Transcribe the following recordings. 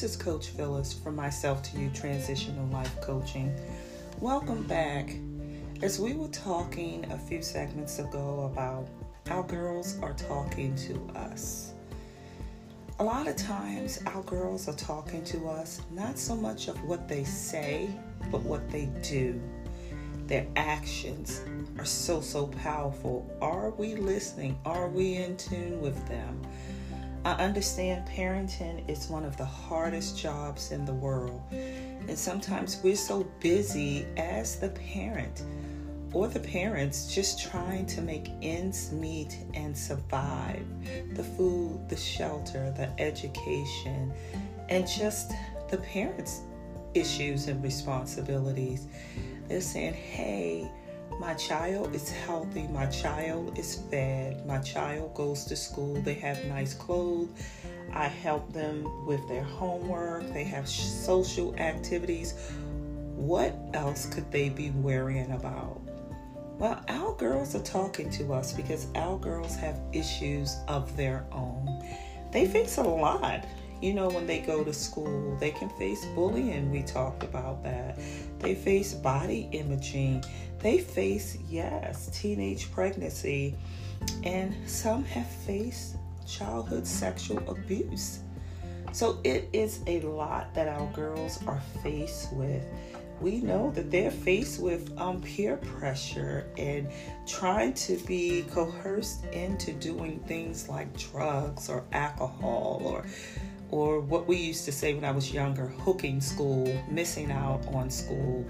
This is Coach Phyllis from Myself to You Transitional Life Coaching. Welcome back. As we were talking a few segments ago about how girls are talking to us. A lot of times our girls are talking to us not so much of what they say, but what they do. Their actions are so powerful. Are we listening? Are we in tune with them? I understand parenting is one of the hardest jobs in the world. And sometimes we're so busy as the parent or the parents just trying to make ends meet and survive. The food, the shelter, the education, and just the parents' issues and responsibilities. They're saying, hey, my child is healthy, my child is fed, my child goes to school, they have nice clothes, I help them with their homework, they have social activities. What else could they be worrying about? Well, our girls are talking to us because our girls have issues of their own. They face a lot. You know, when they go to school, they can face bullying. We talked about that. They face body imaging. They face, yes, teenage pregnancy. And some have faced childhood sexual abuse. So it is a lot that our girls are faced with. We know that they're faced with peer pressure and trying to be coerced into doing things like drugs or alcohol or what we used to say when I was younger, hooking school, missing out on school,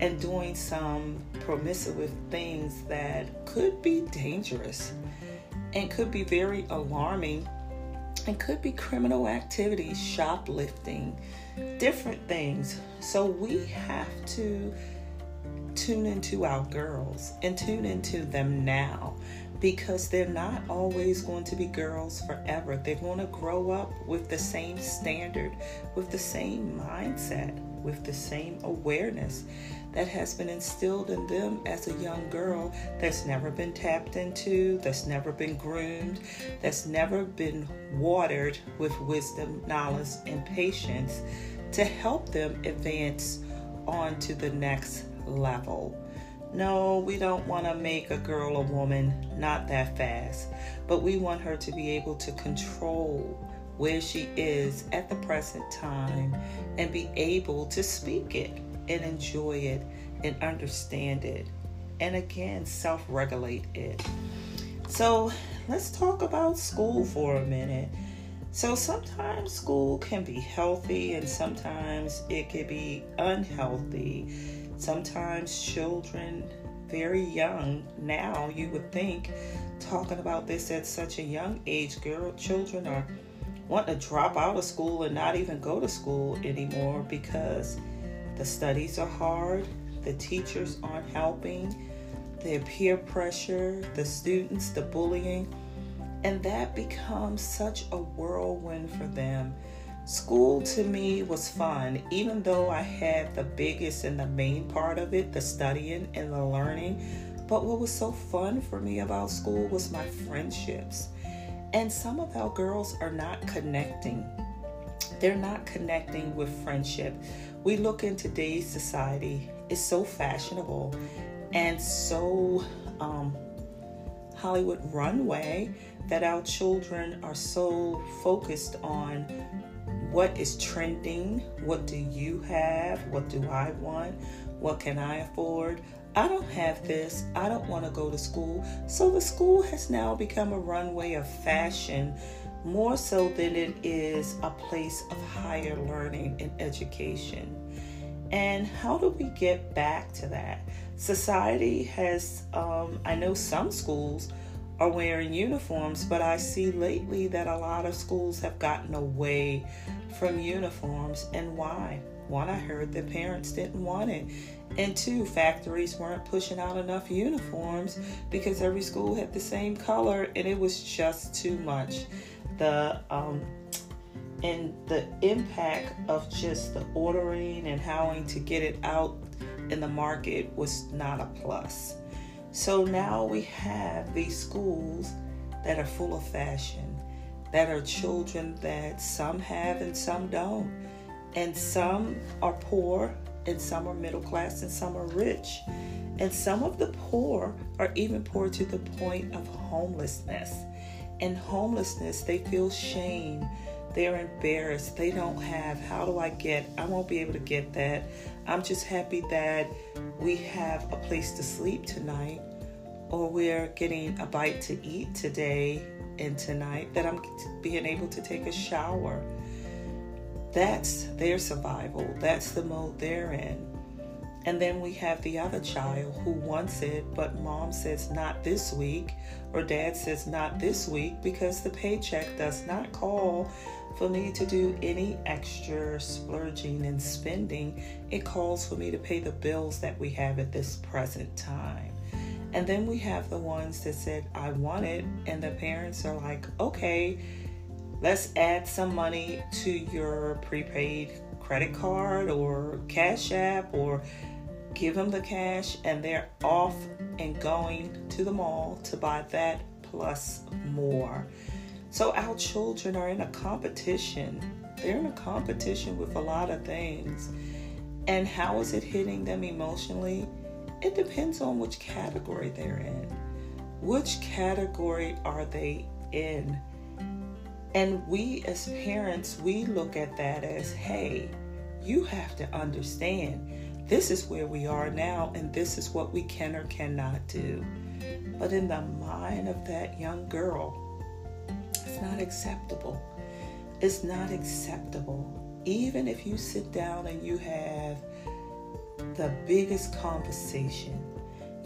and doing some promiscuous things that could be dangerous and could be very alarming and could be criminal activities, shoplifting, different things. So we have to tune into our girls and tune into them now, because they're not always going to be girls forever. They're going to grow up with the same standard, with the same mindset, with the same awareness that has been instilled in them as a young girl, that's never been tapped into, that's never been groomed, that's never been watered with wisdom, knowledge, and patience to help them advance on to the next level. No, we don't want to make a girl a woman, not that fast, but we want her to be able to control where she is at the present time and be able to speak it and enjoy it and understand it and, again, self-regulate it. So let's talk about school for a minute. So sometimes school can be healthy and sometimes it can be unhealthy. Sometimes children, very young now, you would think, talking about this at such a young age, children are wanting to drop out of school and not even go to school anymore because the studies are hard, the teachers aren't helping, their peer pressure, the students, the bullying, and that becomes such a whirlwind for them. School to me was fun, even though I had the biggest and the main part of it, the studying and the learning. But what was so fun for me about school was my friendships. And some of our girls are not connecting. They're not connecting with friendship. We look in today's society, it's so fashionable and so Hollywood runway that our children are so focused on what is trending, what do you have, what do I want, what can I afford, I don't have this, I don't want to go to school. So the school has now become a runway of fashion more so than it is a place of higher learning and education. And how do we get back to that? Society has, I know some schools are wearing uniforms, but I see lately that a lot of schools have gotten away from uniforms. And why? One, I heard their parents didn't want it. And two, factories weren't pushing out enough uniforms because every school had the same color and it was just too much. The impact of just the ordering and having to get it out in the market was not a plus. So now we have these schools that are full of fashion. that are children that some have and some don't. And some are poor, and some are middle class, and some are rich. And some of the poor are even poor to the point of homelessness. In homelessness, they feel shame. They're embarrassed. They don't have, how do I get, I won't be able to get that. I'm just happy that we have a place to sleep tonight, or we're getting a bite to eat today and tonight, that I'm being able to take a shower. That's their survival. That's the mode they're in. And then we have the other child who wants it, but mom says not this week, or dad says not this week, because the paycheck does not call for me to do any extra splurging and spending. It calls for me to pay the bills that we have at this present time. And then we have the ones that said, I want it, and the parents are like, okay, let's add some money to your prepaid credit card or Cash App, or give them the cash, and they're off and going to the mall to buy that plus more. So our children are in a competition. They're in a competition with a lot of things. And how is it hitting them emotionally? It depends on which category they're in. Which category are they in? And we as parents, we look at that as, hey, you have to understand, this is where we are now, and this is what we can or cannot do. But in the mind of that young girl, it's not acceptable. It's not acceptable. Even if you sit down and you have the biggest conversation,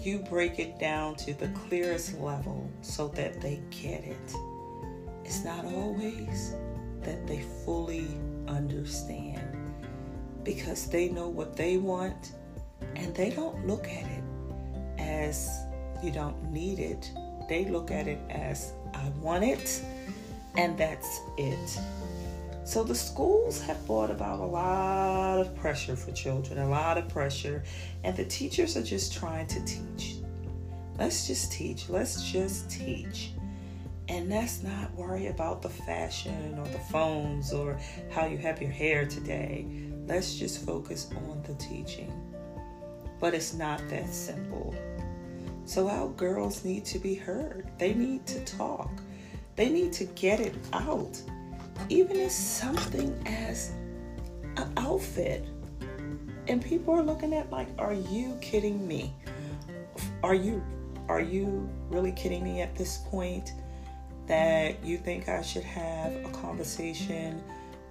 you break it down to the clearest level so that they get it. It's not always that they fully understand, because they know what they want, and they don't look at it as you don't need it. They look at it as I want it, and that's it. So the schools have brought about a lot of pressure for children, a lot of pressure, and the teachers are just trying to teach. Let's just teach. Let's just teach. And let's not worry about the fashion or the phones or how you have your hair today. Let's just focus on the teaching. But it's not that simple. So our girls need to be heard. They need to talk. They need to get it out. Even if something as an outfit. And people are looking at like, are you kidding me? Are you really kidding me at this point? That you think I should have a conversation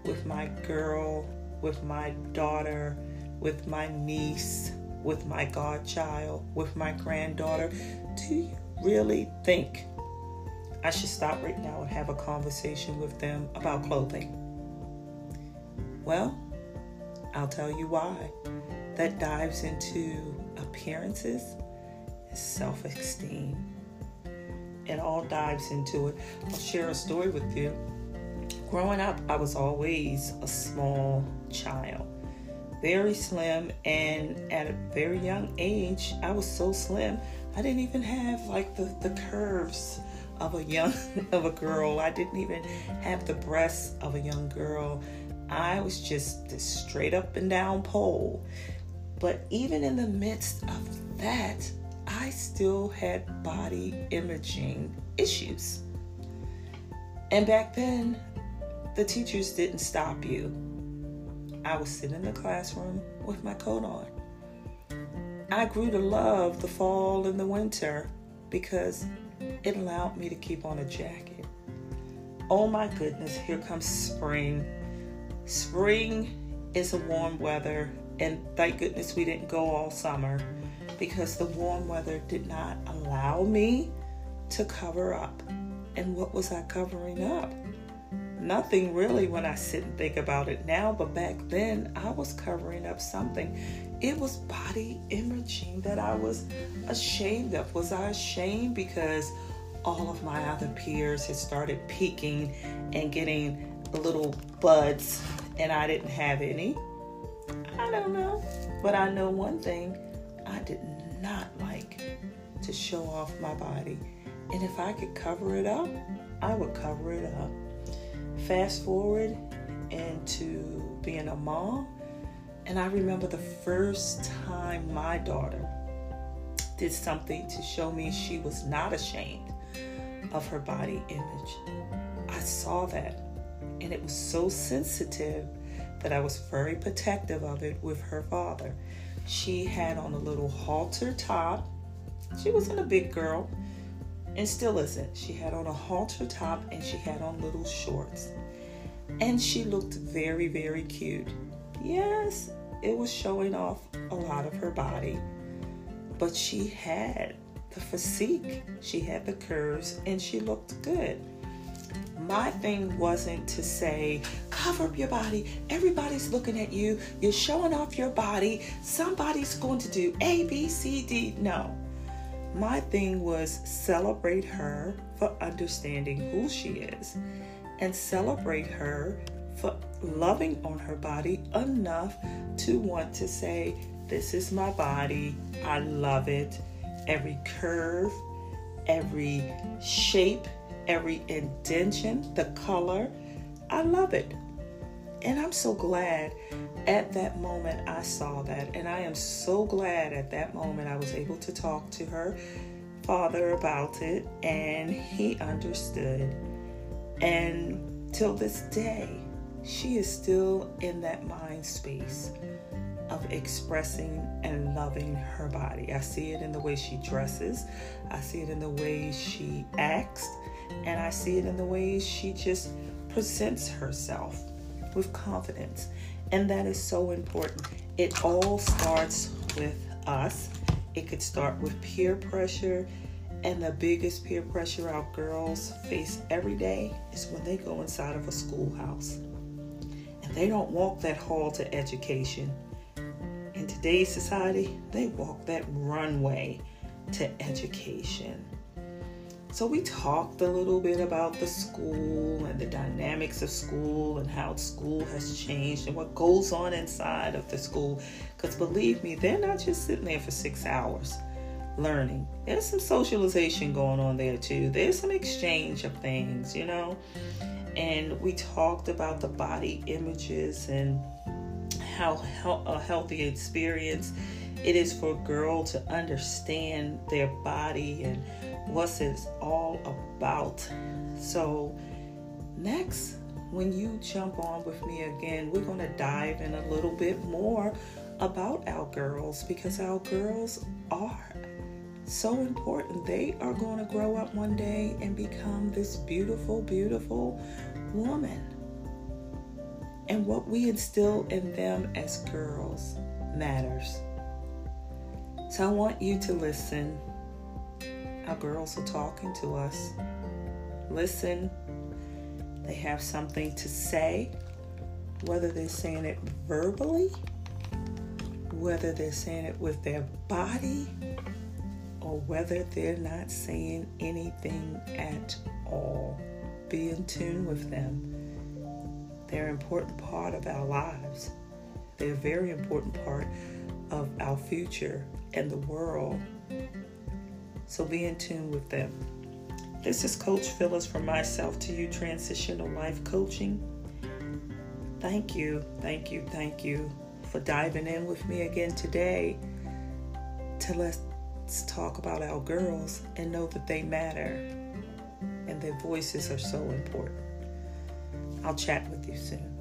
with my girl, with my daughter, with my niece, with my godchild, with my granddaughter? Do you really think I should stop right now and have a conversation with them about clothing? Well, I'll tell you why. That dives into appearances and self-esteem. It all dives into it. I'll share a story with you. Growing up, I was always a small child, very slim, and at a very young age, I was so slim, I didn't even have like the curves of a girl. I didn't even have the breasts of a young girl. I was just this straight up and down pole. But even in the midst of that, I still had body imaging issues. And back then, the teachers didn't stop you. I was sitting in the classroom with my coat on. I grew to love the fall and the winter because it allowed me to keep on a jacket. Oh my goodness, here comes spring. Spring is a warm weather, and thank goodness we didn't go all summer, because the warm weather did not allow me to cover up. And what was I covering up? Nothing really when I sit and think about it now, but back then I was covering up something. It was body imaging that I was ashamed of. Was I ashamed because all of my other peers had started peaking and getting little buds and I didn't have any? I don't know, but I know one thing. I did not like to show off my body. And if I could cover it up, I would cover it up. Fast forward into being a mom, and I remember the first time my daughter did something to show me she was not ashamed of her body image. I saw that, and it was so sensitive that I was very protective of it with her father. She had on a little halter top. She wasn't a big girl and still isn't. She had on a halter top and she had on little shorts. And she looked very, very cute. Yes, it was showing off a lot of her body, but she had the physique, she had the curves, and she looked good. My thing wasn't to say, cover up your body. Everybody's looking at you. You're showing off your body. Somebody's going to do A, B, C, D. No. My thing was celebrate her for understanding who she is and celebrate her for loving on her body enough to want to say, this is my body. I love it. Every curve, every shape, every indentation, the color, I love it. And I'm so glad at that moment I saw that. And I am so glad at that moment I was able to talk to her father about it. And he understood. And till this day, she is still in that mind space of expressing and loving her body. I see it in the way she dresses. I see it in the way she acts. And I see it in the way she just presents herself with confidence. And that is so important. It all starts with us. It could start with peer pressure. And the biggest peer pressure our girls face every day is when they go inside of a schoolhouse. And they don't walk that hall to education. In today's society, they walk that runway to education. So we talked a little bit about the school and the dynamics of school and how school has changed and what goes on inside of the school. Because believe me, they're not just sitting there for 6 hours learning. There's some socialization going on there too. There's some exchange of things, you know. And we talked about the body images and how a healthy experience it is for a girl to understand their body and what it's all about. So next, when you jump on with me again, we're going to dive in a little bit more about our girls, because our girls are so important. They are going to grow up one day and become this beautiful, beautiful woman. And what we instill in them as girls matters. So I want you to listen. Our girls are talking to us. Listen. They have something to say, whether they're saying it verbally, whether they're saying it with their body, or whether they're not saying anything at all. Be in tune with them. They're an important part of our lives. They're a very important part of our future and the world. So be in tune with them. This is Coach Phyllis from Myself to You Transitional Life Coaching. Thank you, thank you, thank you for diving in with me again today to let's talk about our girls and know that they matter and their voices are so important. I'll chat with you soon.